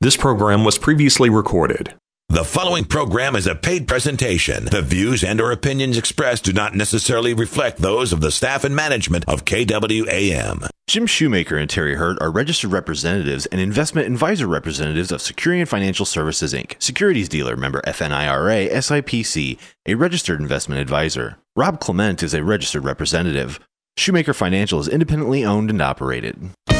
This program was previously recorded. The following program is a paid presentation. The views and or opinions expressed do not necessarily reflect those of the staff and management of KWAM. Jim Shoemaker and Terry Hurd are registered representatives and investment advisor representatives of Securian Financial Services, Inc., securities dealer, member FINRA, SIPC, a registered investment advisor. Rob Clement is a registered representative. Shoemaker Financial is independently owned and operated.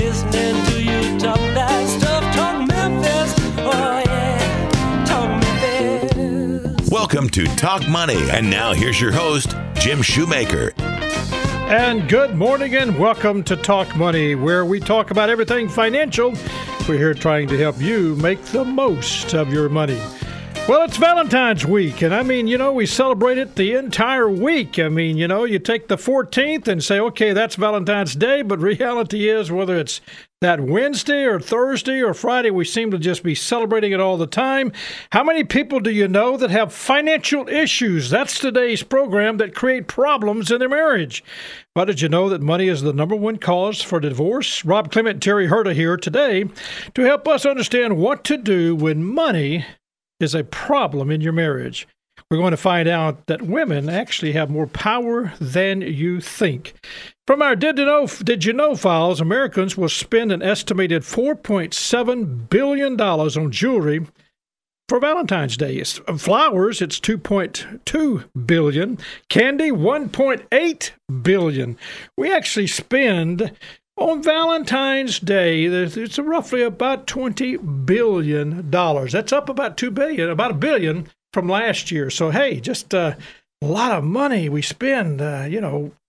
listening to you talk that stuff. Talk Memphis, oh yeah. Welcome to Talk Money. And now here's your host, Jim Shoemaker. And good morning and welcome to Talk Money, where we talk about everything financial. We're here trying to help you make the most of your money. Well, it's Valentine's week, and we celebrate it the entire week. You take the 14th and say, okay, that's Valentine's Day, but reality is whether it's that Wednesday or Thursday or Friday, we seem to just be celebrating it all the time. How many people do you know that have financial issues? That's today's program, that create problems in their marriage. But did you know that money is the number one cause for divorce? Rob Clement and Terry Hurd here today to help us understand what to do when money is a problem in your marriage. We're going to find out that women actually have more power than you think. From our Did You Know files, Americans will spend an estimated $4.7 billion on jewelry for Valentine's Day. It's flowers, it's $2.2 billion. Candy, $1.8 billion. We actually spend on Valentine's Day, it's roughly about $20 billion. That's up about $1 billion from last year. So, hey, just a lot of money we spend,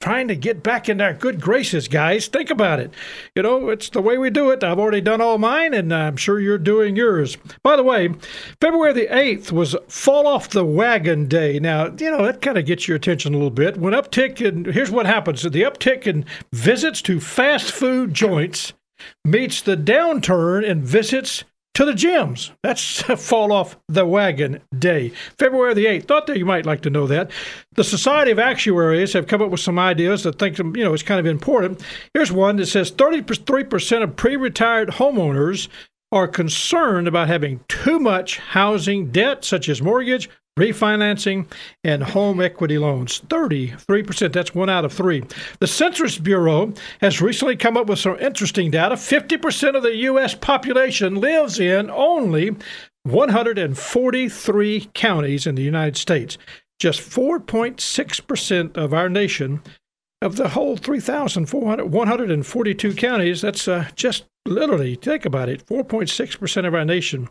trying to get back in our good graces, guys. Think about it. It's the way we do it. I've already done all mine, and I'm sure you're doing yours. By the way, February the 8th was Fall Off the Wagon Day. Now, that kind of gets your attention a little bit. Here's what happens. The uptick in visits to fast food joints meets the downturn in visits to the gyms. That's Fall Off the Wagon Day. February the 8th. Thought that you might like to know that. The Society of Actuaries have come up with some ideas that think, it's kind of important. Here's one that says 33% of pre-retired homeowners are concerned about having too much housing debt, such as mortgage, refinancing, and home equity loans. 33%. That's 1 out of 3. The Census Bureau has recently come up with some interesting data. 50% of the U.S. population lives in only 143 counties in the United States. Just 4.6% of our nation, of the whole 142 counties, that's just literally, think about it, 4.6% of our nation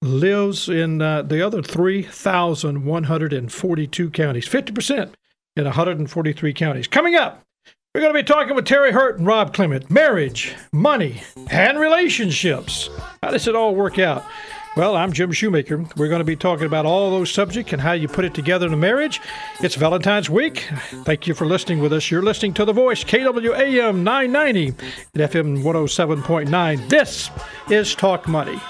lives in the other 3,142 counties, 50% in 143 counties. Coming up, we're going to be talking with Terry Hurd and Rob Clement. Marriage, money, and relationships. How does it all work out? Well, I'm Jim Shoemaker. We're going to be talking about all those subjects and how you put it together in a marriage. It's Valentine's week. Thank you for listening with us. You're listening to The Voice, KWAM 990 at FM 107.9. This is Talk Money.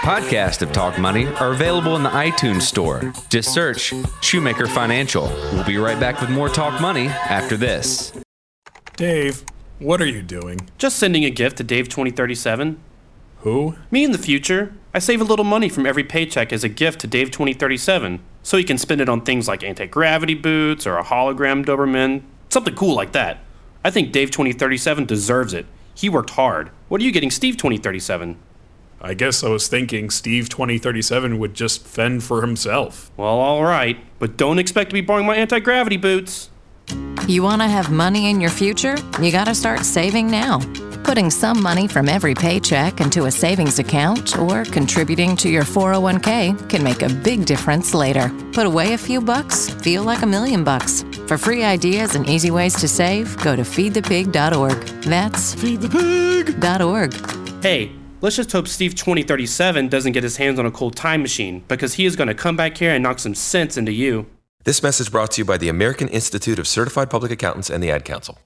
Podcasts of Talk Money are available in the iTunes store. Just search Shoemaker Financial. We'll be right back with more Talk Money after this. Dave, what are you doing? Just sending a gift to Dave 2037. Who? Me in the future. I save a little money from every paycheck as a gift to Dave 2037, so he can spend it on things like anti-gravity boots or a hologram Doberman, something cool like that. I think Dave 2037 deserves it. He worked hard. What are you getting Steve 2037? I guess I was thinking Steve 2037 would just fend for himself. Well, all right, but don't expect to be borrowing my anti-gravity boots. You want to have money in your future? You got to start saving now. Putting some money from every paycheck into a savings account or contributing to your 401k can make a big difference later. Put away a few bucks, feel like $1,000,000. For free ideas and easy ways to save, go to feedthepig.org. That's feedthepig.org. Hey, Let's just hope Steve 2037 doesn't get his hands on a cool time machine, because he is going to come back here and knock some sense into you. This message brought to you by the American Institute of Certified Public Accountants and the Ad Council.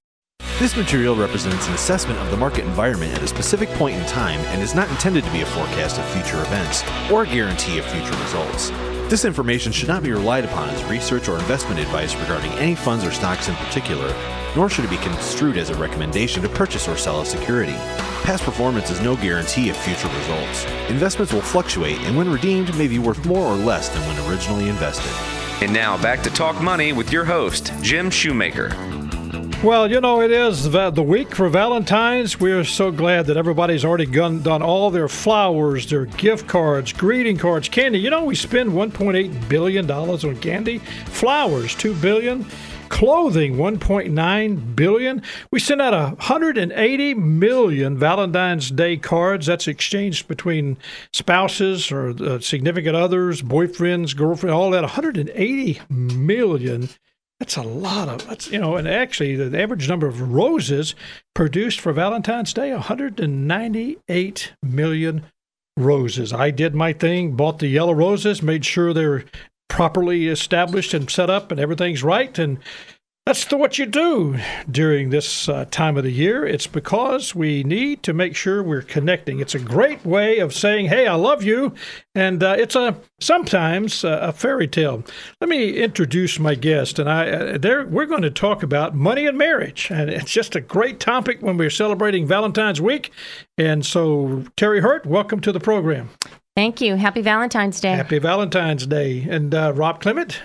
This material represents an assessment of the market environment at a specific point in time and is not intended to be a forecast of future events or a guarantee of future results. This information should not be relied upon as research or investment advice regarding any funds or stocks in particular, nor should it be construed as a recommendation to purchase or sell a security. Past performance is no guarantee of future results. Investments will fluctuate and when redeemed may be worth more or less than when originally invested. And now back to Talk Money with your host, Jim Shoemaker. Well, you know, it is the week for Valentine's. We are so glad that everybody's already done all their flowers, their gift cards, greeting cards, candy. You know, we spend $1.8 billion on candy. Flowers, $2 billion. Clothing, $1.9 billion. We sent out 180 million Valentine's Day cards. That's exchanged between spouses or significant others, boyfriends, girlfriends, all that. 180 million. That's a lot of, and actually the average number of roses produced for Valentine's Day, 198 million roses. I did my thing, bought the yellow roses, made sure they're properly established and set up and everything's right. And that's what you do during this time of the year. It's because we need to make sure we're connecting. It's a great way of saying, hey, I love you. And it's sometimes a fairy tale. Let me introduce my guest. And we're going to talk about money and marriage. And it's just a great topic when we're celebrating Valentine's Week. And so, Terry Hurt, welcome to the program. Thank you. Happy Valentine's Day. Happy Valentine's Day. And Rob Clement.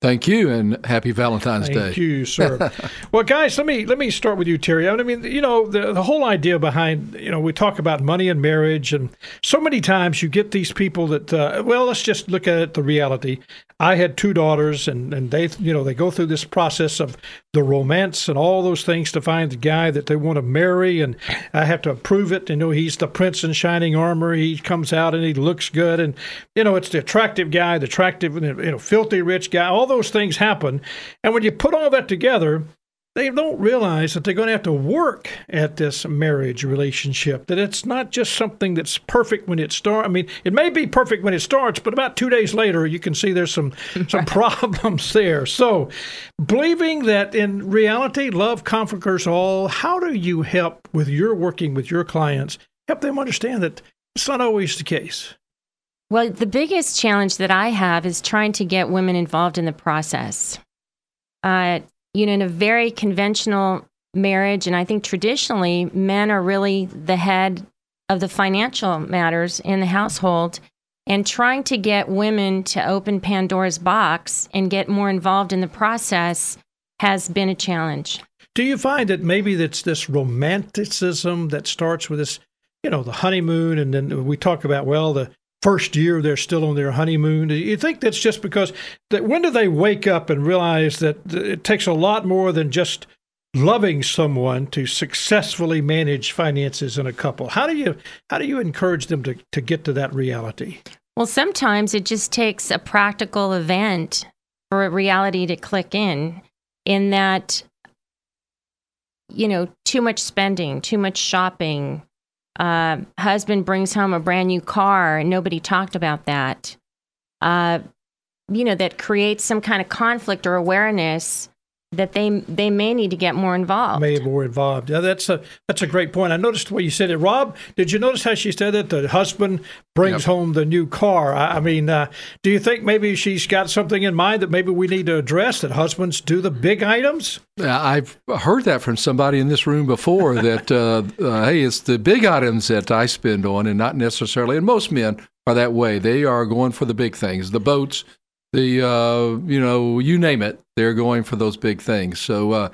Thank you, and happy Valentine's Day. Thank you, sir. Well, guys, let me start with you, Terry. I mean, you know, the whole idea behind, you know, we talk about money and marriage, and so many times you get these people that, let's just look at the reality. I had two daughters, and they, you know, they go through this process of the romance and all those things to find the guy that they want to marry, and I have to approve it. You know, he's the prince in shining armor. He comes out, and he looks good, and, you know, it's the attractive guy, filthy rich guy, all those things happen. And when you put all that together, they don't realize that they're going to have to work at this marriage relationship, that it's not just something that's perfect when it starts. I mean, it may be perfect when it starts, but about 2 days later, you can see there's some problems there. So believing that in reality, love conquers all, how do you help with your working with your clients, help them understand that it's not always the case? Well, the biggest challenge that I have is trying to get women involved in the process. In a very conventional marriage, and I think traditionally, men are really the head of the financial matters in the household, and trying to get women to open Pandora's box and get more involved in the process has been a challenge. Do you find that maybe that's this romanticism that starts with this, you know, the honeymoon, and then we talk about, well, the first year they're still on their honeymoon? Do you think that's just because that when do they wake up and realize that it takes a lot more than just loving someone to successfully manage finances in a couple? How do you encourage them to get to that reality? Well, sometimes it just takes a practical event for a reality to click in that, you know, too much spending, too much shopping. Husband brings home a brand new car, and nobody talked about that. That creates some kind of conflict or awareness that they may need to get more involved. Yeah, that's a great point. I noticed the way you said it. Rob, did you notice how she said that? The husband brings home the new car. I mean, do you think maybe she's got something in mind that maybe we need to address, that husbands do the big items? I've heard that from somebody in this room before, that, hey, it's the big items that I spend on, and not necessarily, and most men are that way. They are going for the big things, the boats, you name it, they're going for those big things. So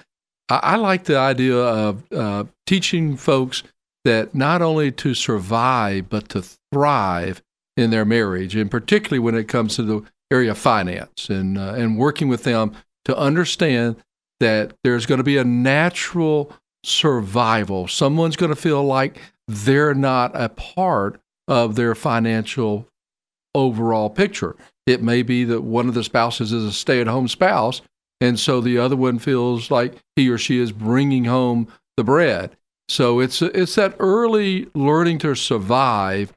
I like the idea of teaching folks that not only to survive, but to thrive in their marriage, and particularly when it comes to the area of finance, and working with them to understand that there's going to be a natural survival. Someone's going to feel like they're not a part of their financial overall picture. It may be that one of the spouses is a stay-at-home spouse, and so the other one feels like he or she is bringing home the bread. So it's that early learning to survive,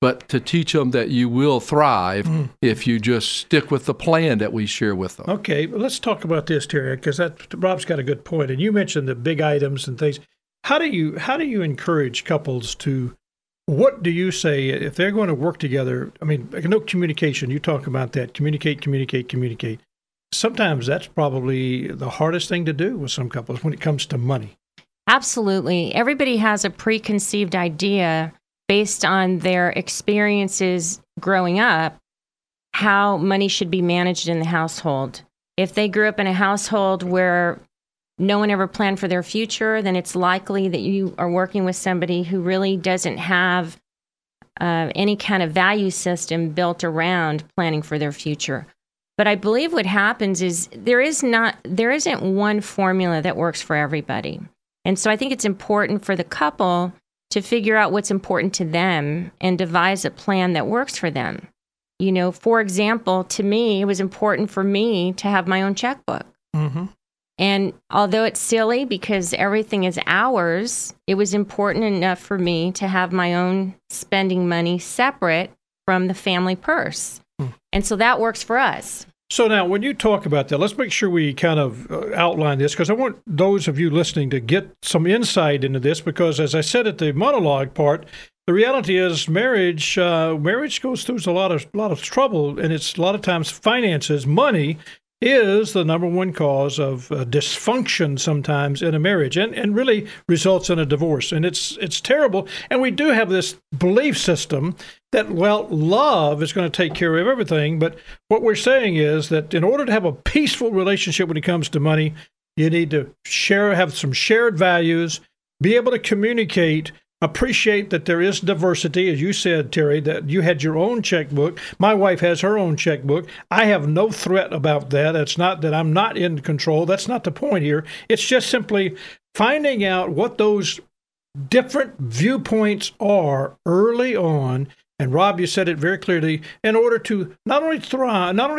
but to teach them that you will thrive if you just stick with the plan that we share with them. Okay, well, let's talk about this, Terry, because Rob's got a good point. And you mentioned the big items and things. How do you encourage couples to, what do you say if they're going to work together? I mean, no communication. You talk about that. Communicate. Sometimes that's probably the hardest thing to do with some couples when it comes to money. Absolutely. Everybody has a preconceived idea based on their experiences growing up, how money should be managed in the household. If they grew up in a household where no one ever planned for their future, then it's likely that you are working with somebody who really doesn't have any kind of value system built around planning for their future. But I believe what happens is there isn't one formula that works for everybody. And so I think it's important for the couple to figure out what's important to them and devise a plan that works for them. You know, for example, to me, it was important for me to have my own checkbook. Mm-hmm. And although it's silly because everything is ours, it was important enough for me to have my own spending money separate from the family purse. Mm. And so that works for us. So now, when you talk about that, let's make sure we kind of outline this, because I want those of you listening to get some insight into this, because as I said at the monologue part, the reality is marriage goes through a lot of trouble, and it's a lot of times finances, money, is the number one cause of dysfunction sometimes in a marriage, and really results in a divorce. And it's terrible, and we do have this belief system that, well, love is going to take care of everything. But what we're saying is that in order to have a peaceful relationship when it comes to money, you need to have some shared values, be able to communicate, appreciate that there is diversity. As you said, Terry, that you had your own checkbook. My wife has her own checkbook. I have no threat about that. It's not that I'm not in control. That's not the point here. It's just simply finding out what those different viewpoints are early on. And Rob, you said it very clearly, in order to not only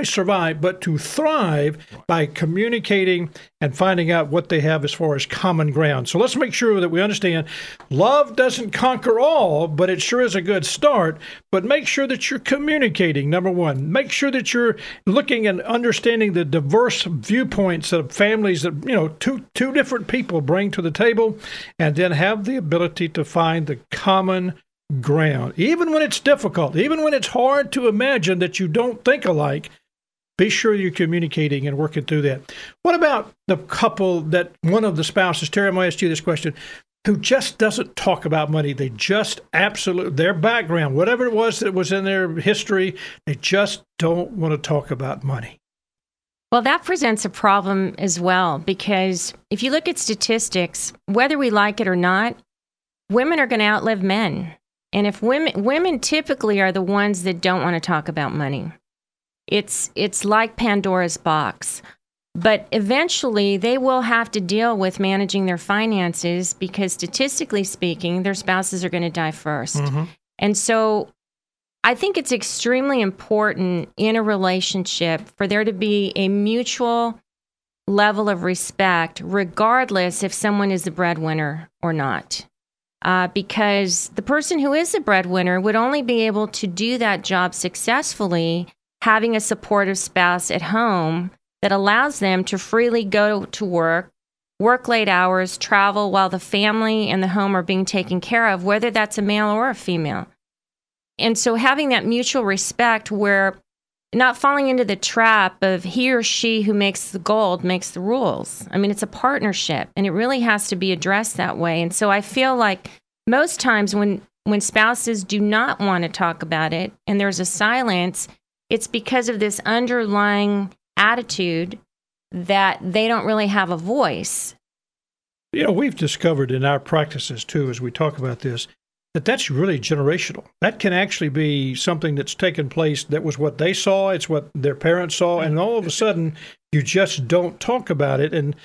survive, but to thrive by communicating and finding out what they have as far as common ground. So let's make sure that we understand love doesn't conquer all, but it sure is a good start. But make sure that you're communicating, number one. Make sure that you're looking and understanding the diverse viewpoints of families that, you know, two different people bring to the table, and then have the ability to find the common ground. Even when it's difficult, even when it's hard to imagine that you don't think alike, be sure you're communicating and working through that. What about the couple that one of the spouses, Terry, I'm going to ask you this question, who just doesn't talk about money? They just absolutely, their background, whatever it was that was in their history, they just don't want to talk about money. Well, that presents a problem as well, because if you look at statistics, whether we like it or not, women are going to outlive men. And if women typically are the ones that don't want to talk about money. It's like Pandora's box. But eventually, they will have to deal with managing their finances, because statistically speaking, their spouses are going to die first. Mm-hmm. And so I think it's extremely important in a relationship for there to be a mutual level of respect, regardless if someone is the breadwinner or not. Because the person who is the breadwinner would only be able to do that job successfully having a supportive spouse at home that allows them to freely go to work, work late hours, travel while the family and the home are being taken care of, whether that's a male or a female. And so having that mutual respect where not falling into the trap of he or she who makes the gold makes the rules. I mean, it's a partnership, and it really has to be addressed that way. And so I feel like most times when spouses do not want to talk about it and there's a silence, it's because of this underlying attitude that they don't really have a voice. You know, we've discovered in our practices, too, as we talk about this, that that's really generational. That can actually be something that's taken place. That was what they saw. It's what their parents saw. And all of a sudden, you just don't talk about it. And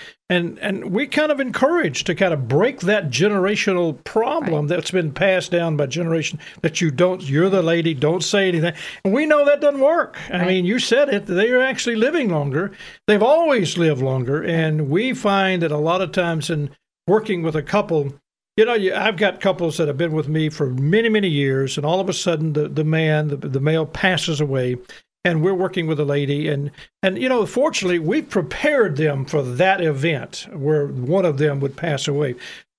we're kind of encouraged to kind of break that generational problem That's been passed down by generation, that you're the lady, don't say anything. And we know that doesn't work. Right. I mean, you said it. They are actually living longer. They've always lived longer. And we find that a lot of times in working with a couple, You know, I've got couples that have been with me for many, many years, and all of a sudden the male passes away, and we're working with a lady. And you know, fortunately, we prepared them for that event where one of them would pass away.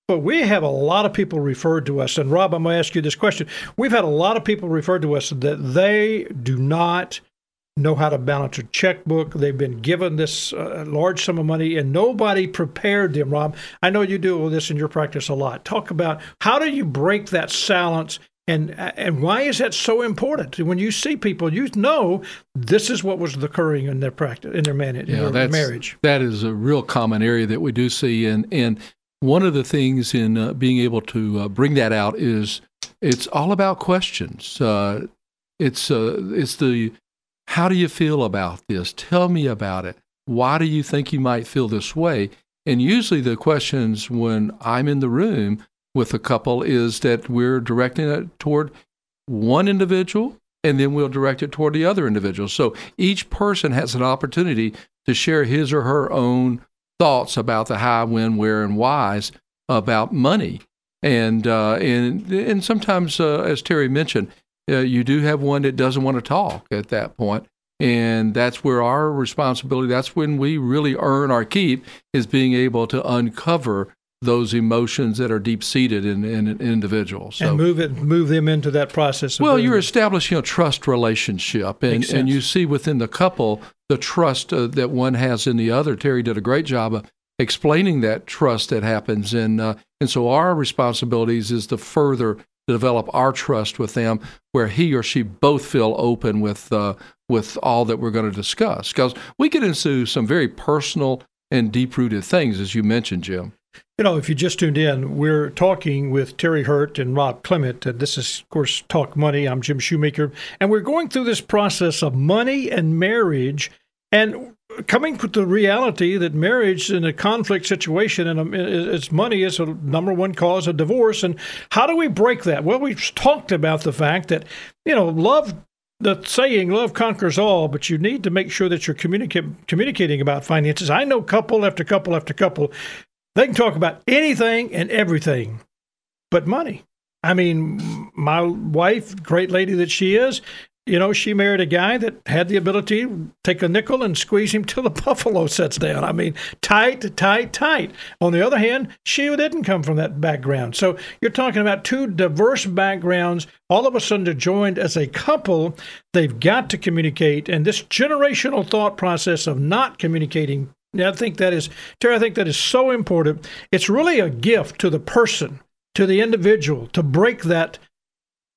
But we have a lot of people referred to us. And Rob, I'm going to ask you this question. We've had a lot of people referred to us that they do not know how to balance a checkbook. They've been given this large sum of money, and nobody prepared them, Rob. I know you do this in your practice a lot. Talk about how do you break that silence, and why is that so important? When you see people, you know this is what was occurring in their practice, in their marriage. That is a real common area that we do see, and one of the things in being able to bring that out is it's all about questions. It's the how do you feel about this? Tell me about it. Why do you think you might feel this way? And usually the questions when I'm in the room with a couple is that we're directing it toward one individual, and then we'll direct it toward the other individual. So each person has an opportunity to share his or her own thoughts about the how, when, where, and whys about money. And sometimes, as Terry mentioned, you do have one that doesn't want to talk at that point, and that's where our responsibility, that's when we really earn our keep, is being able to uncover those emotions that are deep-seated in an individual. So, and move them into that process. Of you're establishing a trust relationship, and you see within the couple the trust that one has in the other. Terry did a great job of explaining that trust that happens, and so our responsibilities is to further develop our trust with them, where he or she both feel open with all that we're going to discuss. Because we get into some very personal and deep-rooted things, as you mentioned, Jim. You know, if you just tuned in, we're talking with Terry Hurt and Rob Clement. This is, of course, Talk Money. I'm Jim Shoemaker. And we're going through this process of money and marriage and coming to the reality that marriage in a conflict situation and its money is a number one cause of divorce. And how do we break that? Well, we've talked about the fact that, you know, love conquers all, but you need to make sure that you're communicating about finances. I know couple after couple after couple, they can talk about anything and everything but money. I mean, my wife, great lady that she is, you know, she married a guy that had the ability to take a nickel and squeeze him till the buffalo sets down. I mean, tight. On the other hand, she didn't come from that background. So you're talking about two diverse backgrounds. All of a sudden, they're joined as a couple. They've got to communicate. And this generational thought process of not communicating, Terry, I think that is so important. It's really a gift to the person, to the individual, to break that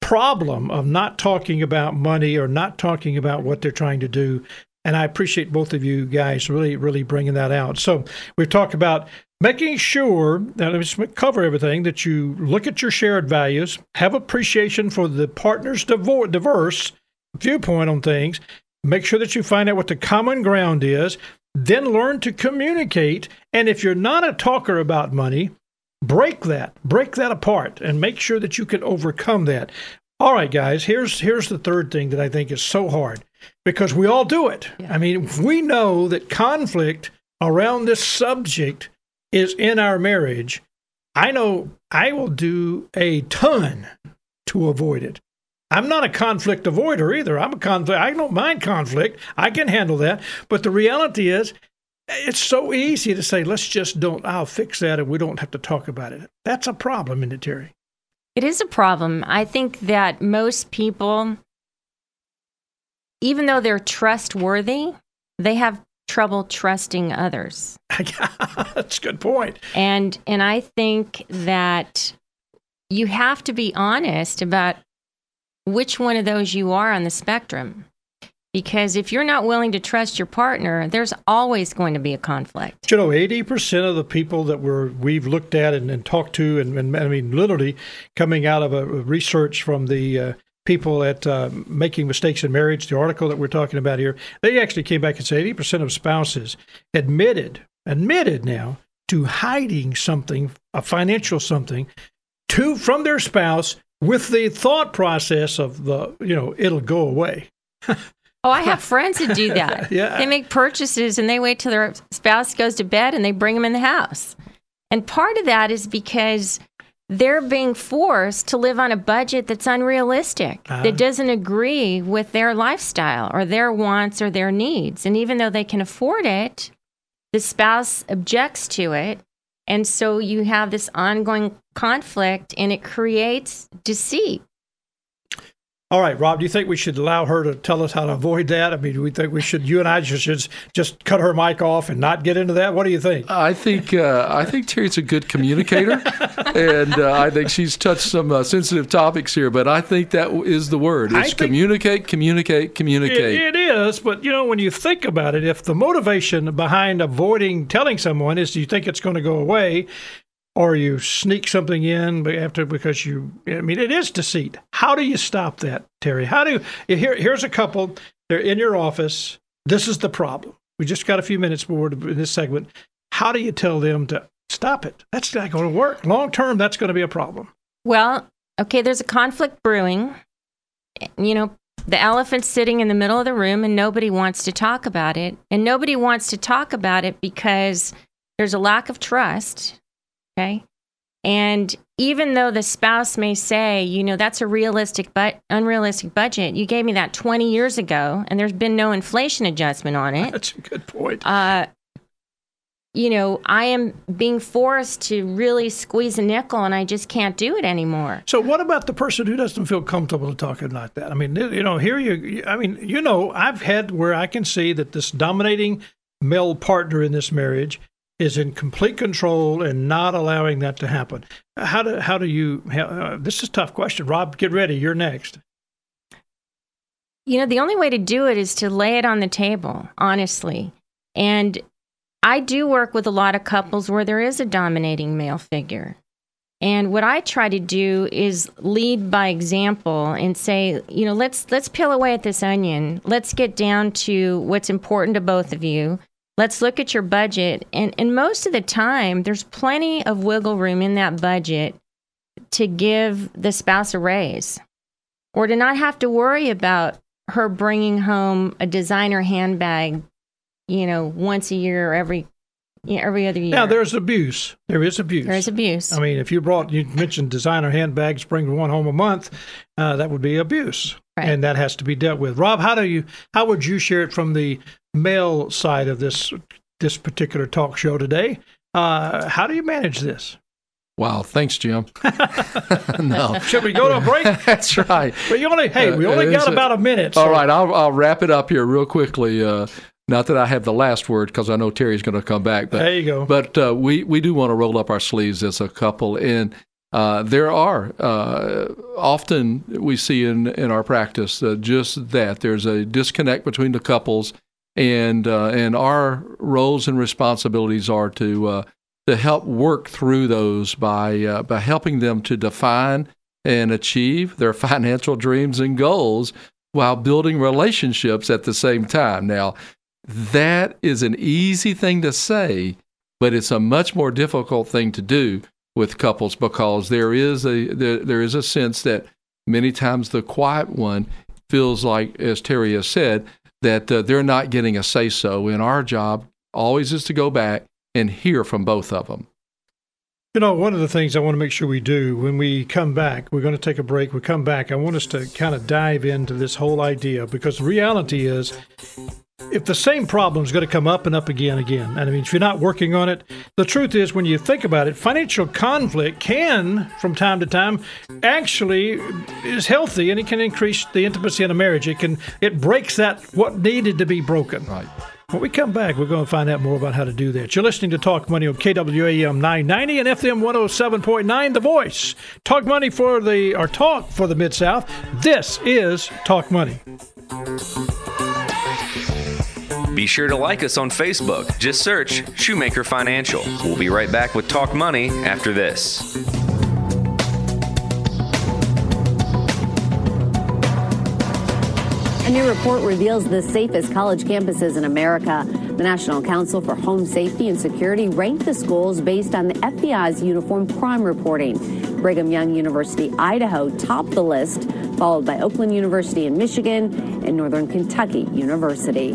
problem of not talking about money or not talking about what they're trying to do. And I appreciate both of you guys really, really bringing that out. So we've talked about making sure that we cover everything, that you look at your shared values, have appreciation for the partner's diverse viewpoint on things, make sure that you find out what the common ground is, then learn to communicate. And if you're not a talker about money, break that apart and make sure that you can overcome that. All right, guys, here's the third thing that I think is so hard, because we all do it. Yeah. I mean, we know that conflict around this subject is in our marriage. I know I will do a ton to avoid it. I'm not a conflict avoider either. I don't mind conflict. I can handle that. But the reality is, it's so easy to say, I'll fix that and we don't have to talk about it. That's a problem, isn't it, Terry? It is a problem. I think that most people, even though they're trustworthy, they have trouble trusting others. That's a good point. And I think that you have to be honest about which one of those you are on the spectrum. Because if you're not willing to trust your partner, there's always going to be a conflict. You know, 80% of the people that we've looked at and talked to, and I mean, literally coming out of a research from the people at Making Mistakes in Marriage, the article that we're talking about here, they actually came back and said 80% of spouses admitted now to hiding something, a financial something, from their spouse with the thought process of it'll go away. Oh, I have friends that do that. Yeah. They make purchases and they wait till their spouse goes to bed and they bring them in the house. And part of that is because they're being forced to live on a budget that's unrealistic, that doesn't agree with their lifestyle or their wants or their needs. And even though they can afford it, the spouse objects to it. And so you have this ongoing conflict, and it creates deceit. All right, Rob, do you think we should allow her to tell us how to avoid that? I mean, do we think we should, you and I should just cut her mic off and not get into that? What do you think? I think Terry's a good communicator, and I think she's touched some sensitive topics here, but I think that is the word. It's communicate, communicate, communicate. It is, but, you know, when you think about it, if the motivation behind avoiding telling someone is you think it's going to go away, or you sneak something in after because it is deceit. How do you stop that, Terry? Here's a couple. They're in your office. This is the problem. We just got a few minutes more in this segment. How do you tell them to stop it? That's not going to work. Long term, that's going to be a problem. Well, okay, there's a conflict brewing. You know, the elephant's sitting in the middle of the room and nobody wants to talk about it. And nobody wants to talk about it because there's a lack of trust. Okay. And even though the spouse may say, you know, that's a realistic but unrealistic budget, you gave me that 20 years ago, and there's been no inflation adjustment on it. That's a good point. You know, I am being forced to really squeeze a nickel, and I just can't do it anymore. So what about the person who doesn't feel comfortable talking like that? I mean, you know, I've had where I can see that this dominating male partner in this marriage is in complete control and not allowing that to happen. How do you, this is a tough question. Rob, get ready. You're next. You know, the only way to do it is to lay it on the table, honestly. And I do work with a lot of couples where there is a dominating male figure. And what I try to do is lead by example and say, you know, let's peel away at this onion. Let's get down to what's important to both of you. Let's look at your budget. And most of the time, there's plenty of wiggle room in that budget to give the spouse a raise or to not have to worry about her bringing home a designer handbag, you know, once a year or every other year. Now, there's abuse. I mean, if you mentioned designer handbags, bring one home a month, that would be abuse. Right. And that has to be dealt with. Rob, how would you share it from the male side of this particular talk show today? How do you manage this? Wow, thanks, Jim. No, should we go to a break? That's right. We only got about a minute. So. All right, I'll wrap it up here real quickly. Not that I have the last word, because I know Terry's going to come back. But, there you go. But we do want to roll up our sleeves as a couple, and there are often we see in our practice just that there's a disconnect between the couples. And our roles and responsibilities are to help work through those by helping them to define and achieve their financial dreams and goals while building relationships at the same time. Now, that is an easy thing to say, but it's a much more difficult thing to do with couples because there is a sense that many times the quiet one feels like, as Terry has said, that they're not getting a say-so, and our job always is to go back and hear from both of them. You know, one of the things I want to make sure we do when we come back, we're going to take a break, we come back, I want us to kind of dive into this whole idea, because the reality is, if the same problem is going to come up and up again, and I mean, if you're not working on it, the truth is, when you think about it, financial conflict can, from time to time, actually is healthy, and it can increase the intimacy in a marriage. It breaks that what needed to be broken. Right. When we come back, we're going to find out more about how to do that. You're listening to Talk Money on KWAM 990 and FM 107.9, The Voice. Talk for the Mid-South. This is Talk Money. Be sure to like us on Facebook. Just search Shoemaker Financial. We'll be right back with Talk Money after this. A new report reveals the safest college campuses in America. The National Council for Home Safety and Security ranked the schools based on the FBI's uniform crime reporting. Brigham Young University, Idaho, topped the list, followed by Oakland University in Michigan and Northern Kentucky University.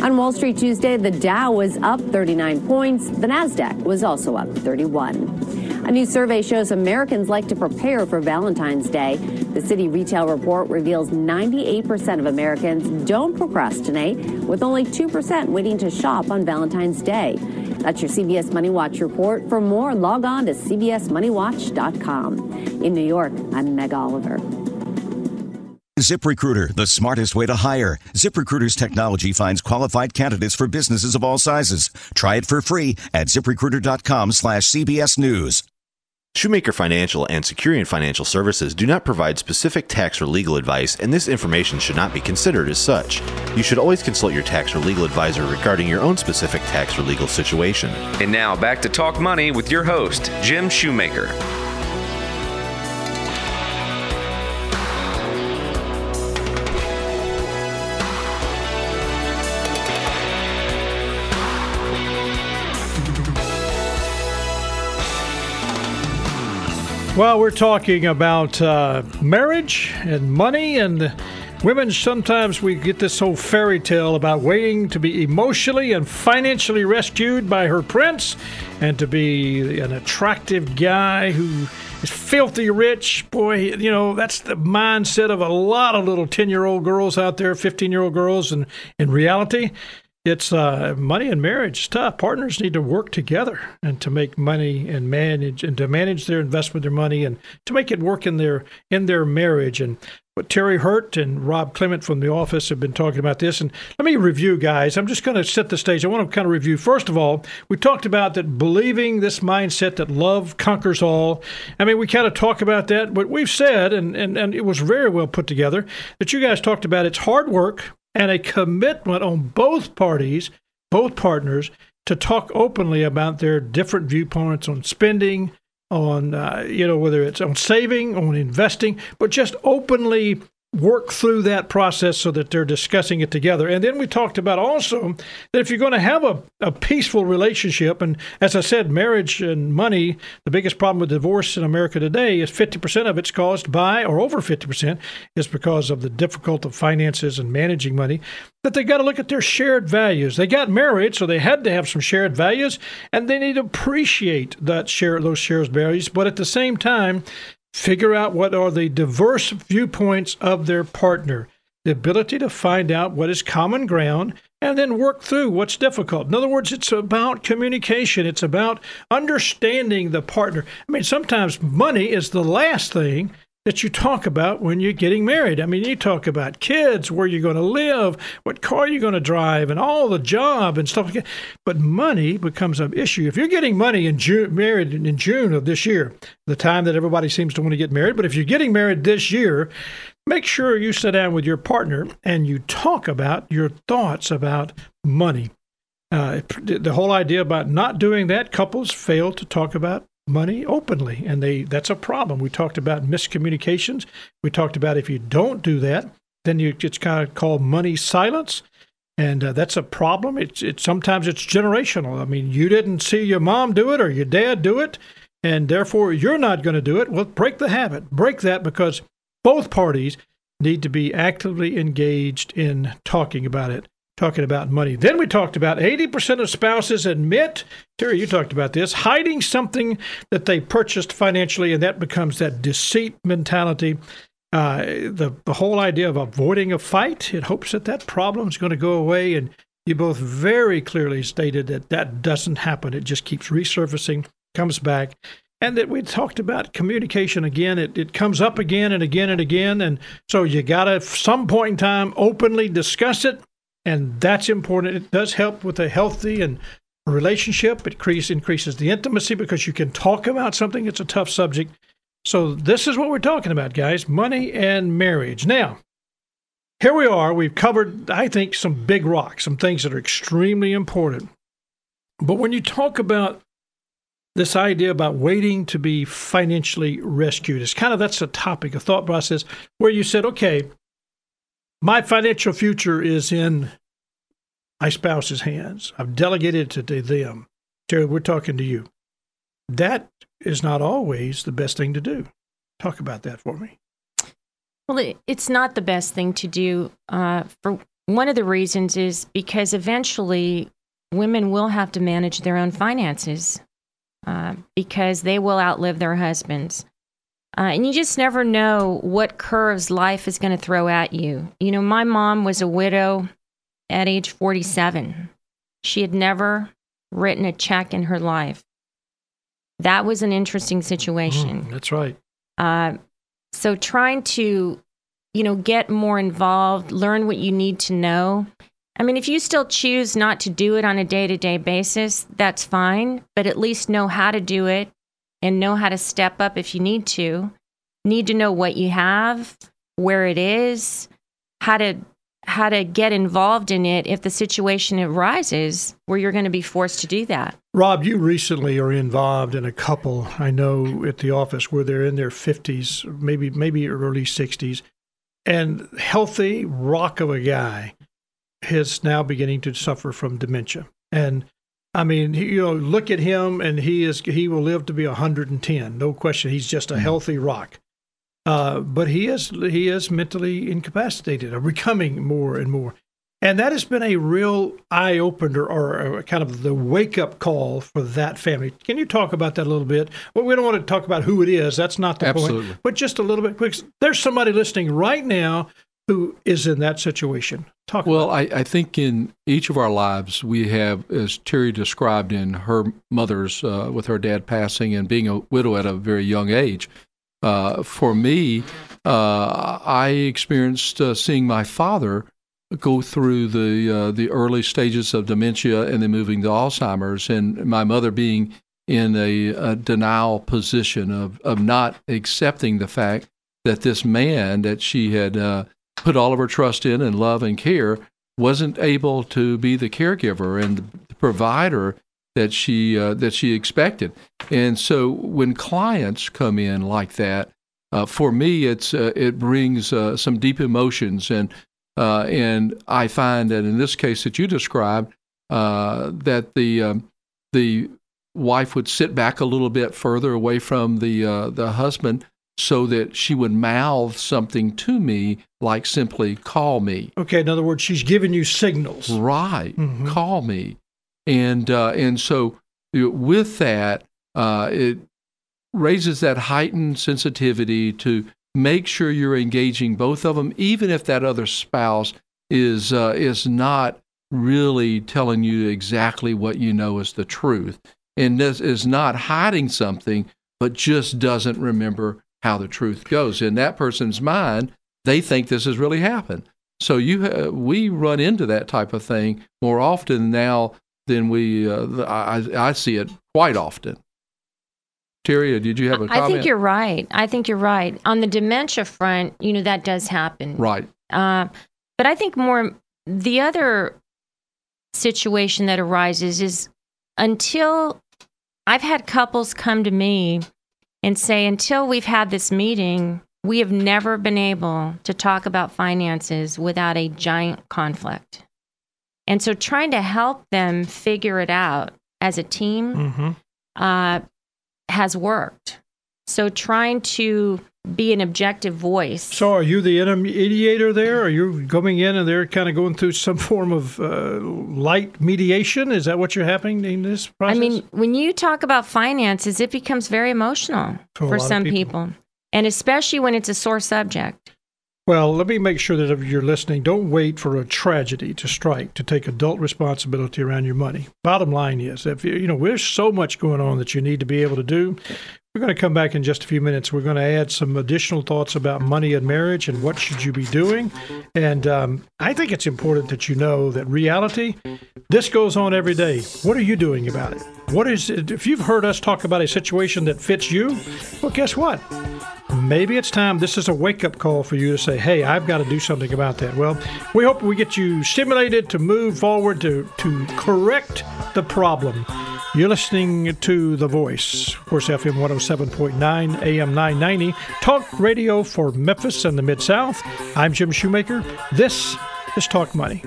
On Wall Street Tuesday, the Dow was up 39 points. The Nasdaq was also up 31. A new survey shows Americans like to prepare for Valentine's Day. The City Retail Report reveals 98% of Americans don't procrastinate, with only 2% waiting to shop on Valentine's Day. That's your CBS Money Watch report. For more, log on to cbsmoneywatch.com. In New York, I'm Meg Oliver. ZipRecruiter, the smartest way to hire. ZipRecruiter's technology finds qualified candidates for businesses of all sizes. Try it for free at ZipRecruiter.com/CBS News. Shoemaker Financial and Securian Financial Services do not provide specific tax or legal advice, and this information should not be considered as such. You should always consult your tax or legal advisor regarding your own specific tax or legal situation. And now, back to Talk Money with your host, Jim Shoemaker. Well, we're talking about marriage and money, and women, sometimes we get this whole fairy tale about waiting to be emotionally and financially rescued by her prince and to be an attractive guy who is filthy rich. Boy, you know, that's the mindset of a lot of little 10-year-old girls out there, 15-year-old girls, and in reality, it's money and marriage is tough. Partners need to work together and to make money and manage their investment, their money, and to make it work in their marriage. And what Terry Hurt and Rob Clement from The Office have been talking about this. And let me review, guys. I'm just going to set the stage. I want to kind of review. First of all, we talked about that believing this mindset that love conquers all. I mean, we kind of talk about that, but we've said, and it was very well put together, that you guys talked about it's hard work and a commitment on both parties, both partners, to talk openly about their different viewpoints on spending, on, whether it's on saving, on investing, but just openly work through that process so that they're discussing it together. And then we talked about also that if you're going to have a peaceful relationship, and as I said, marriage and money, the biggest problem with divorce in America today is 50% of it's caused by, or over 50%, is because of the difficulty of finances and managing money, that they got to look at their shared values. They got married, so they had to have some shared values, and they need to appreciate that those shared values, but at the same time, figure out what are the diverse viewpoints of their partner, the ability to find out what is common ground, and then work through what's difficult. In other words, it's about communication. It's about understanding the partner. I mean, sometimes money is the last thing that you talk about when you're getting married. I mean, you talk about kids, where you're going to live, what car you're going to drive, and all the job and stuff like that. But money becomes an issue. If you're getting money in June, married in June of this year, the time that everybody seems to want to get married, but if you're getting married this year, make sure you sit down with your partner and you talk about your thoughts about money. The whole idea about not doing that, couples fail to talk about money openly, and that's a problem. We talked about miscommunications. We talked about if you don't do that, then it's kind of called money silence, and that's a problem. It's sometimes it's generational. I mean, you didn't see your mom do it or your dad do it, and therefore you're not going to do it. Well, break the habit. Break that, because both parties need to be actively engaged in talking about it. Talking about money. Then we talked about 80% of spouses admit, Terry, you talked about this, hiding something that they purchased financially, and that becomes that deceit mentality. The whole idea of avoiding a fight, it hopes that that problem is going to go away, and you both very clearly stated that that doesn't happen. It just keeps resurfacing, comes back. And that we talked about communication again. It comes up again and again and again, and so you got to, at some point in time, openly discuss it. And that's important. It does help with a healthy and relationship. It increases the intimacy because you can talk about something. It's a tough subject. So this is what we're talking about, guys, money and marriage. Now, here we are. We've covered, I think, some big rocks, some things that are extremely important. But when you talk about this idea about waiting to be financially rescued, it's kind of that's a topic, a thought process where you said, okay, my financial future is in my spouse's hands. I've delegated it to them. Terry, we're talking to you. That is not always the best thing to do. Talk about that for me. Well, it's not the best thing to do. For one of the reasons is because eventually women will have to manage their own finances. because they will outlive their husbands. And you just never know what curves life is going to throw at you. You know, my mom was a widow at age 47. She had never written a check in her life. That was an interesting situation. That's right. So trying to, you know, get more involved, learn what you need to know. I mean, if you still choose not to do it on a day-to-day basis, that's fine, but at least know how to do it and know how to step up if you need to. Need to know what you have, where it is, how to get involved in it if the situation arises where you're going to be forced to do that. Rob, you recently are involved in a couple I know at the office where they're in their 50s, maybe early 60s, and healthy rock of a guy is now beginning to suffer from dementia. And I mean, you know, look at him, and he will live to be 110, no question. He's just a healthy rock. But he is mentally incapacitated, or becoming more and more. And that has been a real eye-opener, or kind of the wake-up call for that family. Can you talk about that a little bit? Well, we don't want to talk about who it is. That's not the Absolutely. Point. But just a little bit quick. There's somebody listening right now who is in that situation. Talk about it. I think in each of our lives, we have, as Terry described in her mother's, with her dad passing and being a widow at a very young age. For me, I experienced seeing my father go through the early stages of dementia and then moving to Alzheimer's, and my mother being in a denial position of not accepting the fact that this man that she had put all of her trust in and love and care wasn't able to be the caregiver and the provider that she expected. And so when clients come in like that, for me, it brings some deep emotions. And I find that in this case that you described, that the wife would sit back a little bit further away from the husband so that she would mouth something to me, like simply call me. Okay, in other words, she's giving you signals. Right, Call me. And so with that, it raises that heightened sensitivity to make sure you're engaging both of them, even if that other spouse is not really telling you exactly what you know is the truth, and this is not hiding something, but just doesn't remember how the truth goes. In that person's mind, they think this has really happened. So we run into that type of thing more often now. Then I see it quite often. Terry, did you have a comment? I think you're right. On the dementia front, you know, that does happen. Right. But I think more the other situation that arises is until I've had couples come to me and say, until we've had this meeting, we have never been able to talk about finances without a giant conflict. And so trying to help them figure it out as a team has worked. So trying to be an objective voice. So are you the mediator there? Are you coming in and they're kind of going through some form of light mediation? Is that what you're happening in this process? I mean, when you talk about finances, it becomes very emotional for some people, and especially when it's a sore subject. Well, let me make sure that if you're listening, don't wait for a tragedy to strike to take adult responsibility around your money. Bottom line is, if you know, there's so much going on that you need to be able to do. We're going to come back in just a few minutes. We're going to add some additional thoughts about money and marriage and what should you be doing. And I think it's important that you know that reality, this goes on every day. What are you doing about it? What is it? If you've heard us talk about a situation that fits you, well, guess what? Maybe it's time. This is a wake-up call for you to say, hey, I've got to do something about that. Well, we hope we get you stimulated to move forward to correct the problem. You're listening to The Voice, of course, FM 107.9, AM 990, talk radio for Memphis and the Mid-South. I'm Jim Shoemaker. This is Talk Money.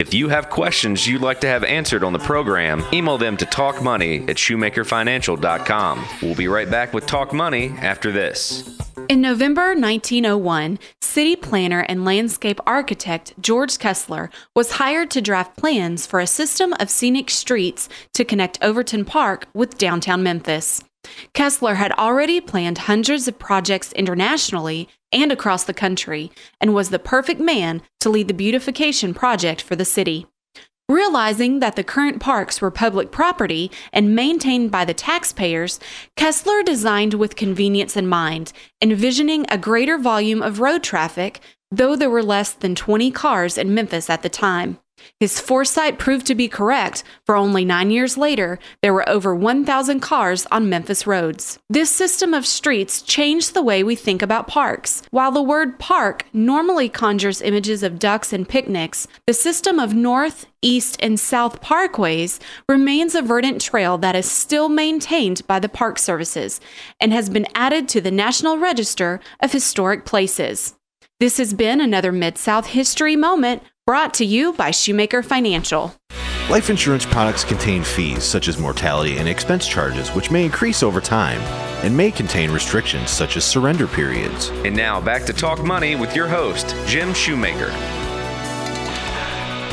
If you have questions you'd like to have answered on the program, email them to talkmoney@shoemakerfinancial.com. We'll be right back with Talk Money after this. In November 1901, city planner and landscape architect George Kessler was hired to draft plans for a system of scenic streets to connect Overton Park with downtown Memphis. Kessler had already planned hundreds of projects internationally and across the country, and was the perfect man to lead the beautification project for the city. Realizing that the current parks were public property and maintained by the taxpayers, Kessler designed with convenience in mind, envisioning a greater volume of road traffic, though there were less than 20 cars in Memphis at the time. His foresight proved to be correct, for only 9 years later, there were over 1,000 cars on Memphis roads. This system of streets changed the way we think about parks. While the word park normally conjures images of ducks and picnics, the system of north, east, and south parkways remains a verdant trail that is still maintained by the Park Services and has been added to the National Register of Historic Places. This has been another Mid-South History Moment, brought to you by Shoemaker Financial. Life insurance products contain fees such as mortality and expense charges, which may increase over time and may contain restrictions such as surrender periods. And now back to Talk Money with your host, Jim Shoemaker.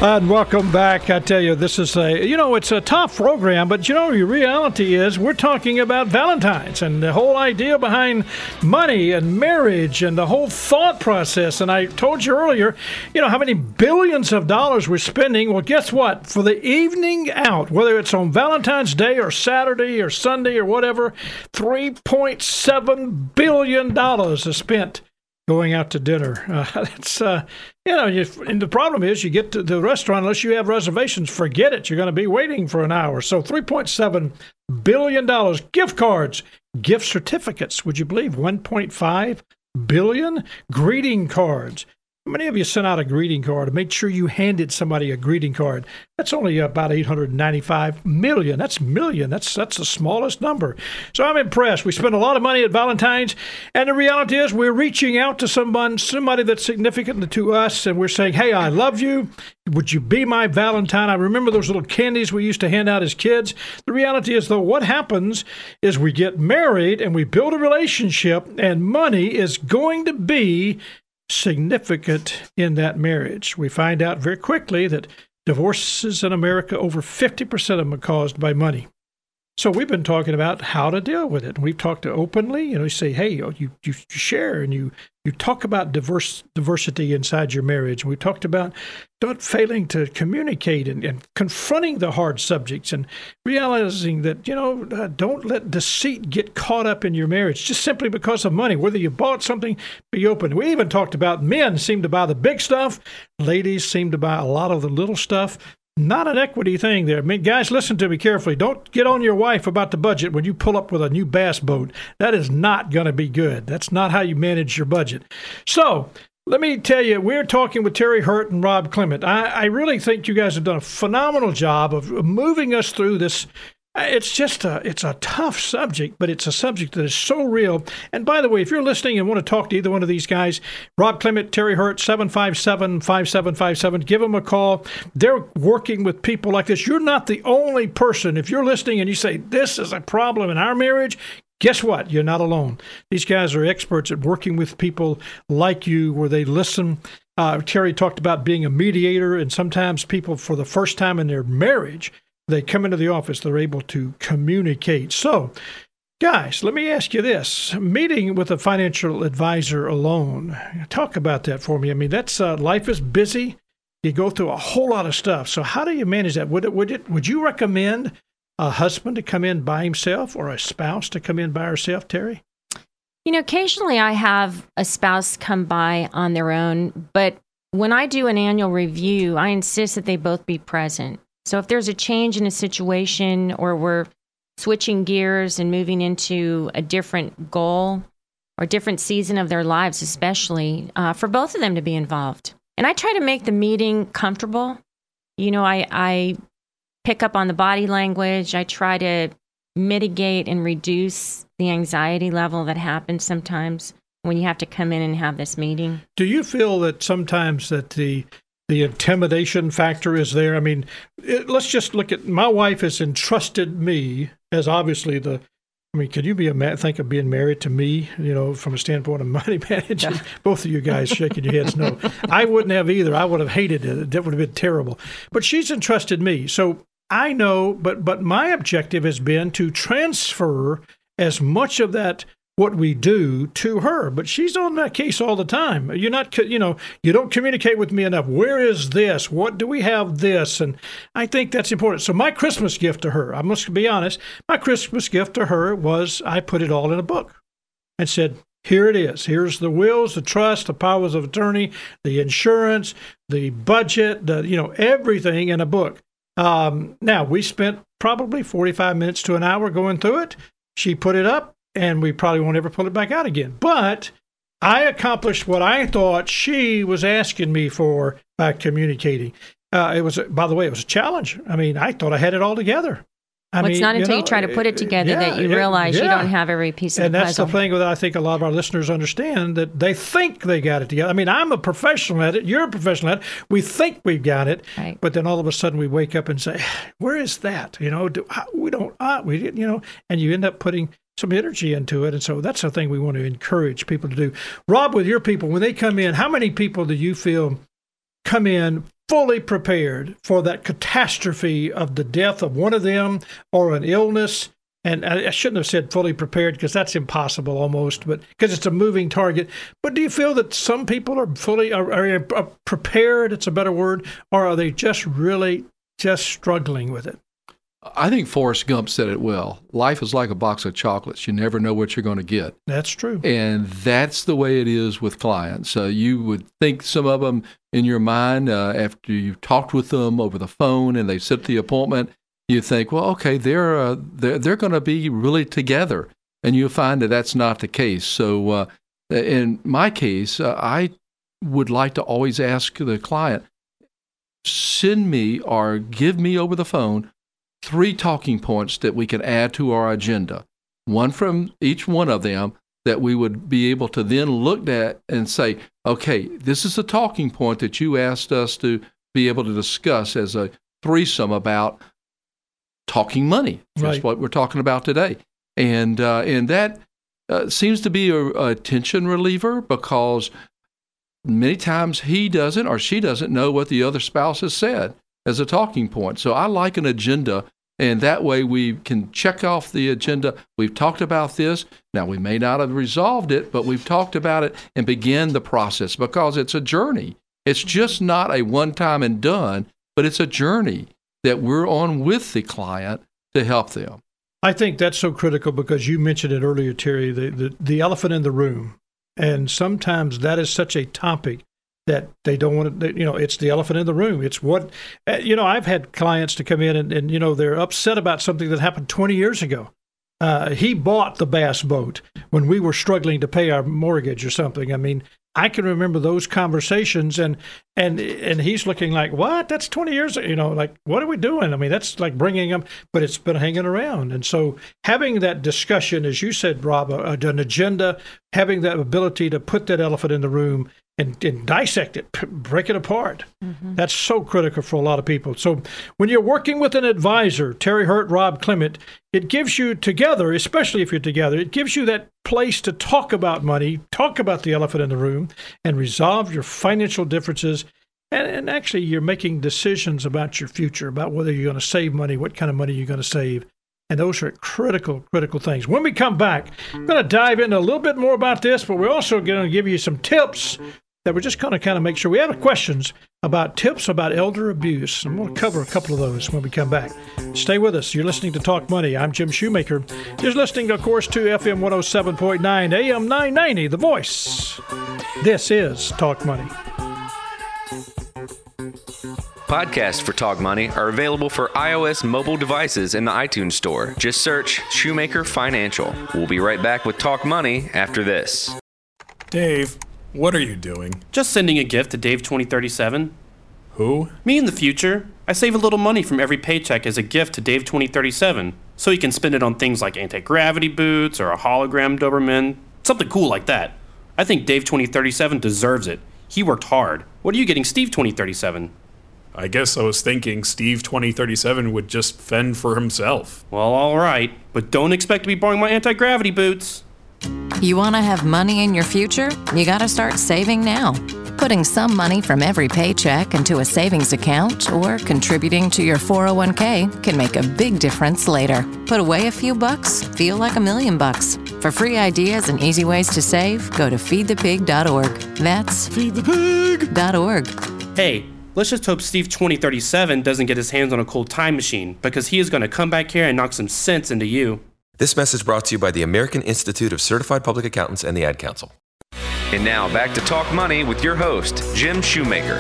And welcome back. I tell you, this is it's a tough program, but your reality is we're talking about Valentine's and the whole idea behind money and marriage and the whole thought process. And I told you earlier, how many billions of dollars we're spending. Well, guess what? For the evening out, whether it's on Valentine's Day or Saturday or Sunday or whatever, $3.7 billion is spent going out to dinner. And the problem is you get to the restaurant, unless you have reservations, forget it. You're going to be waiting for an hour. So $3.7 billion. Gift cards, gift certificates, would you believe? $1.5 billion. Greeting cards. How many of you sent out a greeting card and made sure you handed somebody a greeting card? That's only about 895 million. That's million. That's the smallest number. So I'm impressed. We spend a lot of money at Valentine's, and the reality is we're reaching out to somebody that's significant to us, and we're saying, hey, I love you. Would you be my Valentine? I remember those little candies we used to hand out as kids. The reality is, though, what happens is we get married and we build a relationship, and money is going to be significant in that marriage. We find out very quickly that divorces in America, over 50% of them are caused by money. So we've been talking about how to deal with it. And we've talked openly, you say, hey, you share and you talk about diversity inside your marriage. And we talked about not failing to communicate and confronting the hard subjects and realizing that, don't let deceit get caught up in your marriage just simply because of money. Whether you bought something, be open. We even talked about men seem to buy the big stuff. Ladies seem to buy a lot of the little stuff. Not an equity thing there. I mean, guys, listen to me carefully. Don't get on your wife about the budget when you pull up with a new bass boat. That is not going to be good. That's not how you manage your budget. So let me tell you, we're talking with Terry Hurt and Rob Clement. I really think you guys have done a phenomenal job of moving us through this. It's just it's a tough subject, but it's a subject that is so real. And by the way, if you're listening and want to talk to either one of these guys, Rob Clement, Terry Hurt, 757-5757, give them a call. They're working with people like this. You're not the only person. If you're listening and you say, this is a problem in our marriage, guess what? You're not alone. These guys are experts at working with people like you where they listen. Terry talked about being a mediator, and sometimes people for the first time in their marriage, they come into the office, they're able to communicate. So, guys, let me ask you this. Meeting with a financial advisor alone, talk about that for me. I mean, that's life is busy. You go through a whole lot of stuff. So how do you manage that? Would you recommend a husband to come in by himself or a spouse to come in by herself, Terry? Occasionally I have a spouse come by on their own, but when I do an annual review, I insist that they both be present. So if there's a change in a situation or we're switching gears and moving into a different goal or different season of their lives, especially for both of them to be involved. And I try to make the meeting comfortable. I pick up on the body language. I try to mitigate and reduce the anxiety level that happens sometimes when you have to come in and have this meeting. Do you feel that sometimes that the intimidation factor is there? I mean, let's just look at my wife has entrusted me as obviously the I mean, could you think of being married to me, you know, from a standpoint of money management? Yeah. Both of you guys shaking your heads no. I wouldn't have either. I would have hated it. That would have been terrible. But she's entrusted me. So I know, but my objective has been to transfer as much of that what we do to her. But she's on that case all the time. You're not, you know, you don't communicate with me enough. Where is this? What do we have this? And I think that's important. So my Christmas gift to her, I must be honest, my Christmas gift to her was I put it all in a book and said, here it is. Here's the wills, the trust, the powers of attorney, the insurance, the budget, the, you know, everything in a book. Now, we spent probably 45 minutes to an hour going through it. She put it up. And we probably won't ever pull it back out again. But I accomplished what I thought she was asking me for by communicating. It was, by the way, it was a challenge. I mean, I thought I had it all together. It's not until you try to put it together that you realize you don't have every piece of the puzzle. And that's the thing that I think a lot of our listeners understand, that they think they got it together. I mean, I'm a professional at it. You're a professional at it. We think we've got it. Right. But then all of a sudden we wake up and say, where is that? You know, and you end up putting some energy into it. And so that's the thing we want to encourage people to do. Rob, with your people, when they come in, how many people do you feel come in fully prepared for that catastrophe of the death of one of them or an illness? And I shouldn't have said fully prepared because that's impossible almost, but because it's a moving target. But do you feel that some people are fully are prepared, it's a better word, or are they just really just struggling with it? I think Forrest Gump said it well. Life is like a box of chocolates. You never know what you're going to get. That's true. And that's the way it is with clients. You would think some of them in your mind after you've talked with them over the phone and they set the appointment, you think, well, okay, they're going to be really together. And you'll find that that's not the case. So in my case, I would like to always ask the client, send me or give me over the phone 3 talking points that we can add to our agenda, one from each one of them that we would be able to then look at and say, okay, this is the talking point that you asked us to be able to discuss as a threesome about talking money. Right. That's what we're talking about today. And that seems to be a tension reliever because many times he doesn't or she doesn't know what the other spouse has said as a talking point. So I like an agenda. And that way we can check off the agenda. We've talked about this. Now, we may not have resolved it, but we've talked about it and begin the process because it's a journey. It's just not a one time and done, but it's a journey that we're on with the client to help them. I think that's so critical because you mentioned it earlier, Terry, the elephant in the room. And sometimes that is such a topic that they don't want to, you know, it's the elephant in the room. It's what, you know, I've had clients to come in and you know, they're upset about something that happened 20 years ago. He bought the bass boat when we were struggling to pay our mortgage or something. I mean, I can remember those conversations and he's looking like, what? That's 20 years, you know, like, what are we doing? I mean, that's like bringing them, but it's been hanging around. And so having that discussion, as you said, Rob, an agenda, having that ability to put that elephant in the room and dissect it, break it apart. Mm-hmm. That's so critical for a lot of people. So when you're working with an advisor, Terry Hurt, Rob Clement, it gives you together, especially if you're together, it gives you that place to talk about money, talk about the elephant in the room, and resolve your financial differences. And actually, you're making decisions about your future, about whether you're going to save money, what kind of money you're going to save. And those are critical, critical things. When we come back, I'm going to dive into a little bit more about this, but we're also going to give you some tips that we're just going to kind of make sure we have questions about tips about elder abuse. And we'll cover a couple of those when we come back. Stay with us. You're listening to Talk Money. I'm Jim Shoemaker. You're listening, of course, to FM 107.9, AM 990, The Voice. This is Talk Money. Podcasts for Talk Money are available for iOS mobile devices in the iTunes Store. Just search Shoemaker Financial. We'll be right back with Talk Money after this. Dave, what are you doing? Just sending a gift to Dave 2037. Who? Me in the future. I save a little money from every paycheck as a gift to Dave 2037, so he can spend it on things like anti-gravity boots or a hologram Doberman, something cool like that. I think Dave 2037 deserves it. He worked hard. What are you getting Steve 2037? I guess I was thinking Steve 2037 would just fend for himself. Well, all right, but don't expect to be borrowing my anti-gravity boots. You want to have money in your future? You got to start saving now. Putting some money from every paycheck into a savings account or contributing to your 401k can make a big difference later. Put away a few bucks, feel like $1,000,000. For free ideas and easy ways to save, go to feedthepig.org. That's feedthepig.org. Hey, let's just hope Steve 2037 doesn't get his hands on a cold time machine, because he is going to come back here and knock some sense into you. This message brought to you by the American Institute of Certified Public Accountants and the Ad Council. And now back to Talk Money with your host, Jim Shoemaker.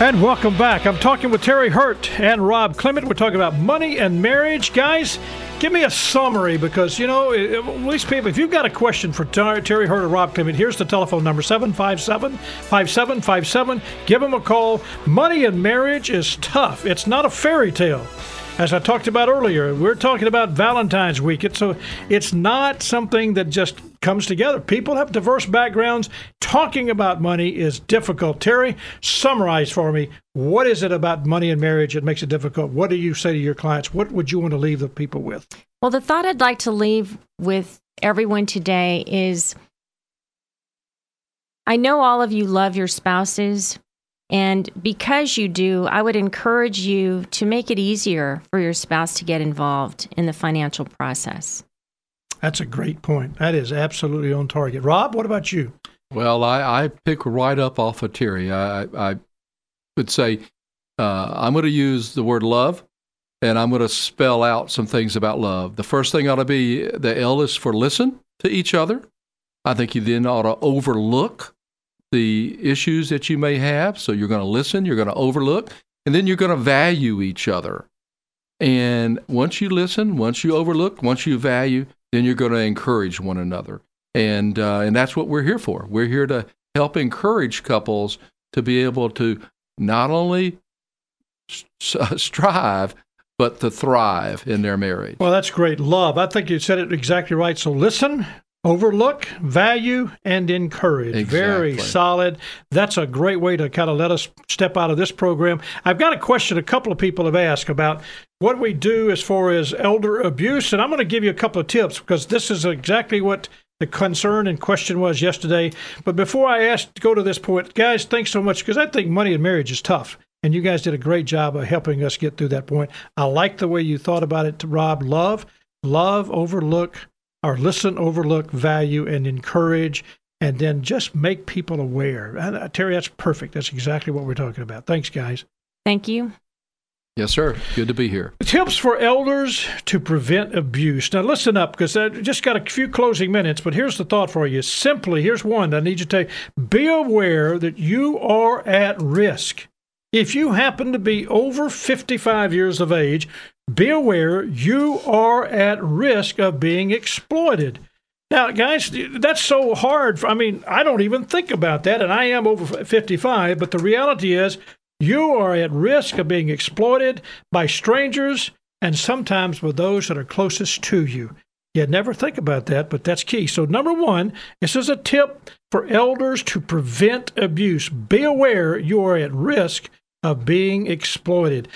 And welcome back. I'm talking with Terry Hurt and Rob Clement. We're talking about money and marriage. Guys, give me a summary, because, you know, at least people, if you've got a question for Terry Hurt or Rob Clement, here's the telephone number, 757-5757. Give them a call. Money and marriage is tough. It's not a fairy tale. As I talked about earlier, we're talking about Valentine's Week. It's not something that just comes together. People have diverse backgrounds. Talking about money is difficult. Terry, summarize for me. What is it about money and marriage that makes it difficult? What do you say to your clients? What would you want to leave the people with? Well, the thought I'd like to leave with everyone today is, I know all of you love your spouses. And because you do, I would encourage you to make it easier for your spouse to get involved in the financial process. That's a great point. That is absolutely on target. Rob, what about you? Well, I pick right up off of Terry. I would say I'm going to use the word love, and I'm going to spell out some things about love. The first thing ought to be the L is for listen to each other. I think you then ought to overlook the issues that you may have. So you're going to listen, you're going to overlook, and then you're going to value each other. And once you listen, once you overlook, once you value, then you're going to encourage one another. And that's what we're here for. We're here to help encourage couples to be able to not only strive, but to thrive in their marriage. Well, that's great. Love. I think you said it exactly right. So listen, overlook, value, and encourage. Exactly. Very solid. That's a great way to kind of let us step out of this program. I've got a question a couple of people have asked about what we do as far as elder abuse, and I'm going to give you a couple of tips, because this is exactly what the concern and question was yesterday. But before I go to this point, guys, thanks so much, because I think money and marriage is tough. And you guys did a great job of helping us get through that point. I like the way you thought about it, Rob. Love, overlook, or listen, overlook, value, and encourage, and then just make people aware. And, Terry, that's perfect. That's exactly what we're talking about. Thanks, guys. Thank you. Yes, sir. Good to be here. Tips for elders to prevent abuse. Now, listen up, because I just got a few closing minutes, but here's the thought for you. Simply, here's one I need you to take. Be aware that you are at risk. If you happen to be over 55 years of age, be aware you are at risk of being exploited. Now, guys, that's so hard. I don't even think about that, and I am over 55, but the reality is you are at risk of being exploited by strangers and sometimes with those that are closest to you. You never think about that, but that's key. So, number one, this is a tip for elders to prevent abuse. Be aware you are at risk of being exploited.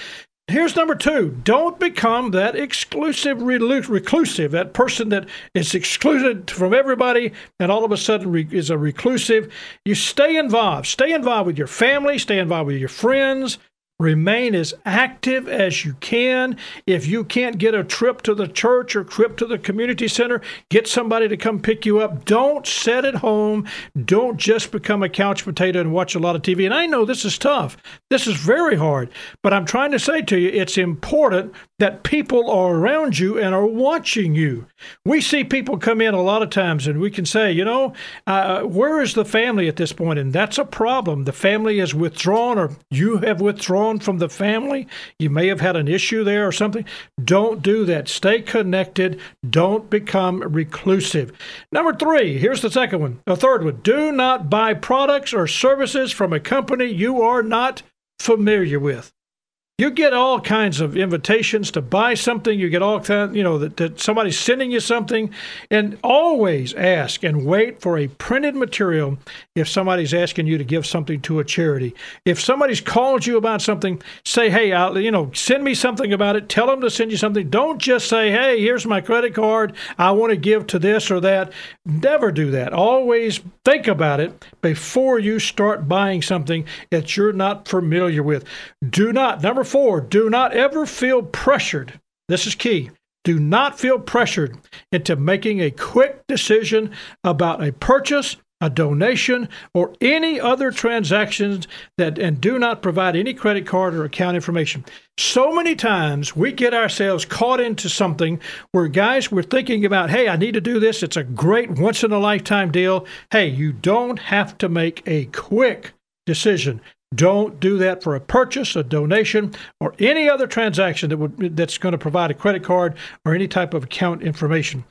Here's number two. Don't become that exclusive reclusive, that person that is excluded from everybody and all of a sudden is a reclusive. You stay involved. Stay involved with your family. Stay involved with your friends. Remain as active as you can. If you can't get a trip to the church or trip to the community center, get somebody to come pick you up. Don't sit at home. Don't just become a couch potato and watch a lot of TV. And I know this is tough. This is very hard. But I'm trying to say to you, it's important that people are around you and are watching you. We see people come in a lot of times and we can say, where is the family at this point? And that's a problem. The family is withdrawn, or you have withdrawn from the family. You may have had an issue there or something. Don't do that. Stay connected. Don't become reclusive. Number three, here's the second one. The third one, do not buy products or services from a company you are not familiar with. You get all kinds of invitations to buy something. You get all kinds, you know, that somebody's sending you something. And always ask and wait for a printed material if somebody's asking you to give something to a charity. If somebody's called you about something, say, hey, send me something about it. Tell them to send you something. Don't just say, hey, here's my credit card. I want to give to this or that. Never do that. Always think about it before you start buying something that you're not familiar with. Number 4, do not ever feel pressured. This is key. Do not feel pressured into making a quick decision about a purchase, a donation, or any other transactions and do not provide any credit card or account information. So many times we get ourselves caught into something where, guys, we're thinking about, hey, I need to do this. It's a great once-in-a-lifetime deal. Hey, you don't have to make a quick decision. Don't do that for a purchase, a donation, or any other transaction that's going to provide a credit card or any type of account information.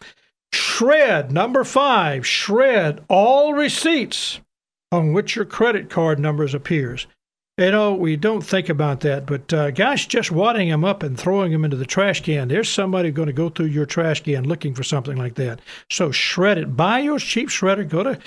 Number 5, shred all receipts on which your credit card numbers appears. You know, we don't think about that, but gosh, just wadding them up and throwing them into the trash can, there's somebody going to go through your trash can looking for something like that. So shred it. Buy your cheap shredder. Go to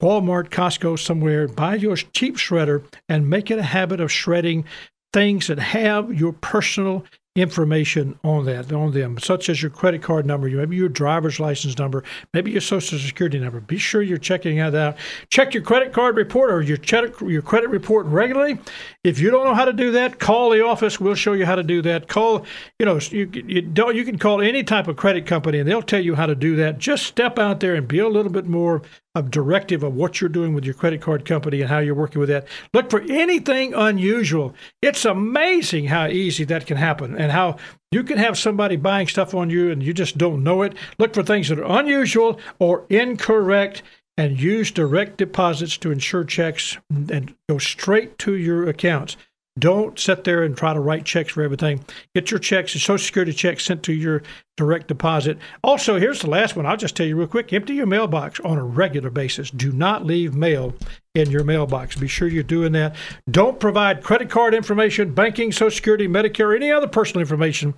Walmart, Costco, somewhere, buy your cheap shredder and make it a habit of shredding things that have your personal information on them, such as your credit card number, maybe your driver's license number, maybe your social security number. Be sure you're checking that out. Check your credit card report or your credit report regularly. If you don't know how to do that, call the office. We'll show you how to do that. Call, you can call any type of credit company and they'll tell you how to do that. Just step out there and be a little bit more of directive of what you're doing with your credit card company and how you're working with that. Look for anything unusual. It's amazing how easy that can happen and how you can have somebody buying stuff on you and you just don't know it. Look for things that are unusual or incorrect and use direct deposits to ensure checks and go straight to your accounts. Don't sit there and try to write checks for everything. Get your checks and Social Security checks sent to your direct deposit. Also, here's the last one. I'll just tell you real quick. Empty your mailbox on a regular basis. Do not leave mail in your mailbox. Be sure you're doing that. Don't provide credit card information, banking, Social Security, Medicare, any other personal information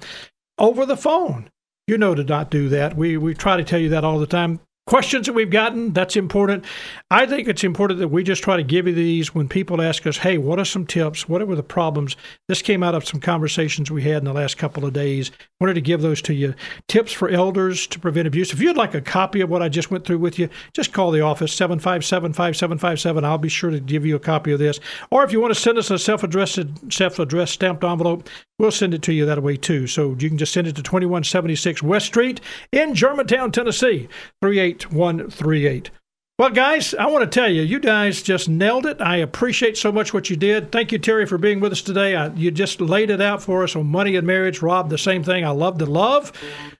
over the phone. You know to not do that. We try to tell you that all the time. Questions that we've gotten, that's important. I think it's important that we just try to give you these when people ask us, hey, what are some tips? What were the problems? This came out of some conversations we had in the last couple of days. Wanted to give those to you. Tips for elders to prevent abuse. If you'd like a copy of what I just went through with you, just call the office, 757-5757. I'll be sure to give you a copy of this. Or if you want to send us a self-addressed stamped envelope, we'll send it to you that way too. So you can just send it to 2176 West Street in Germantown, Tennessee, 38138. Well, guys, I want to tell you, you guys just nailed it. I appreciate so much what you did. Thank you, Terry, for being with us today. You just laid it out for us on money and marriage. Rob, the same thing. I love to love.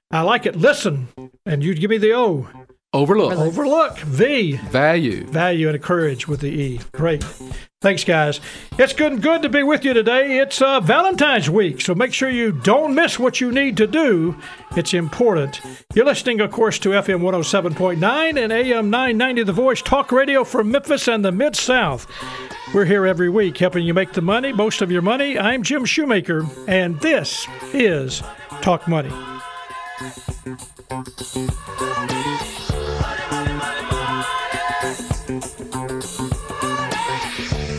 I like it. Listen, and you give me the O. Overlook. Overlook. V. Value. Value and encourage with the E. Great. Thanks, guys. It's good to be with you today. It's Valentine's week, so make sure you don't miss what you need to do. It's important. You're listening, of course, to FM 107.9 and AM 990, The Voice, talk radio from Memphis and the Mid-South. We're here every week helping you make the money, most of your money. I'm Jim Shoemaker, and this is Talk Money.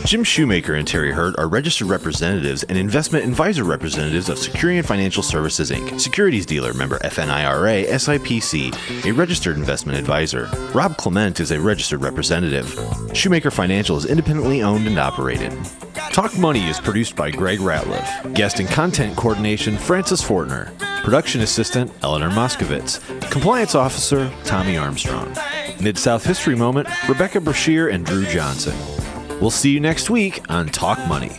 Jim Shoemaker and Terry Hurd are registered representatives and investment advisor representatives of Securian Financial Services, Inc., securities dealer, member FINRA, SIPC, a registered investment advisor. Rob Clement is a registered representative. Shoemaker Financial is independently owned and operated. Talk Money is produced by Greg Ratliff. Guest and content coordination, Francis Fortner. Production assistant, Eleanor Moskowitz. Compliance officer, Tommy Armstrong. Mid-South History Moment, Rebecca Brashear and Drew Johnson. We'll see you next week on Talk Money.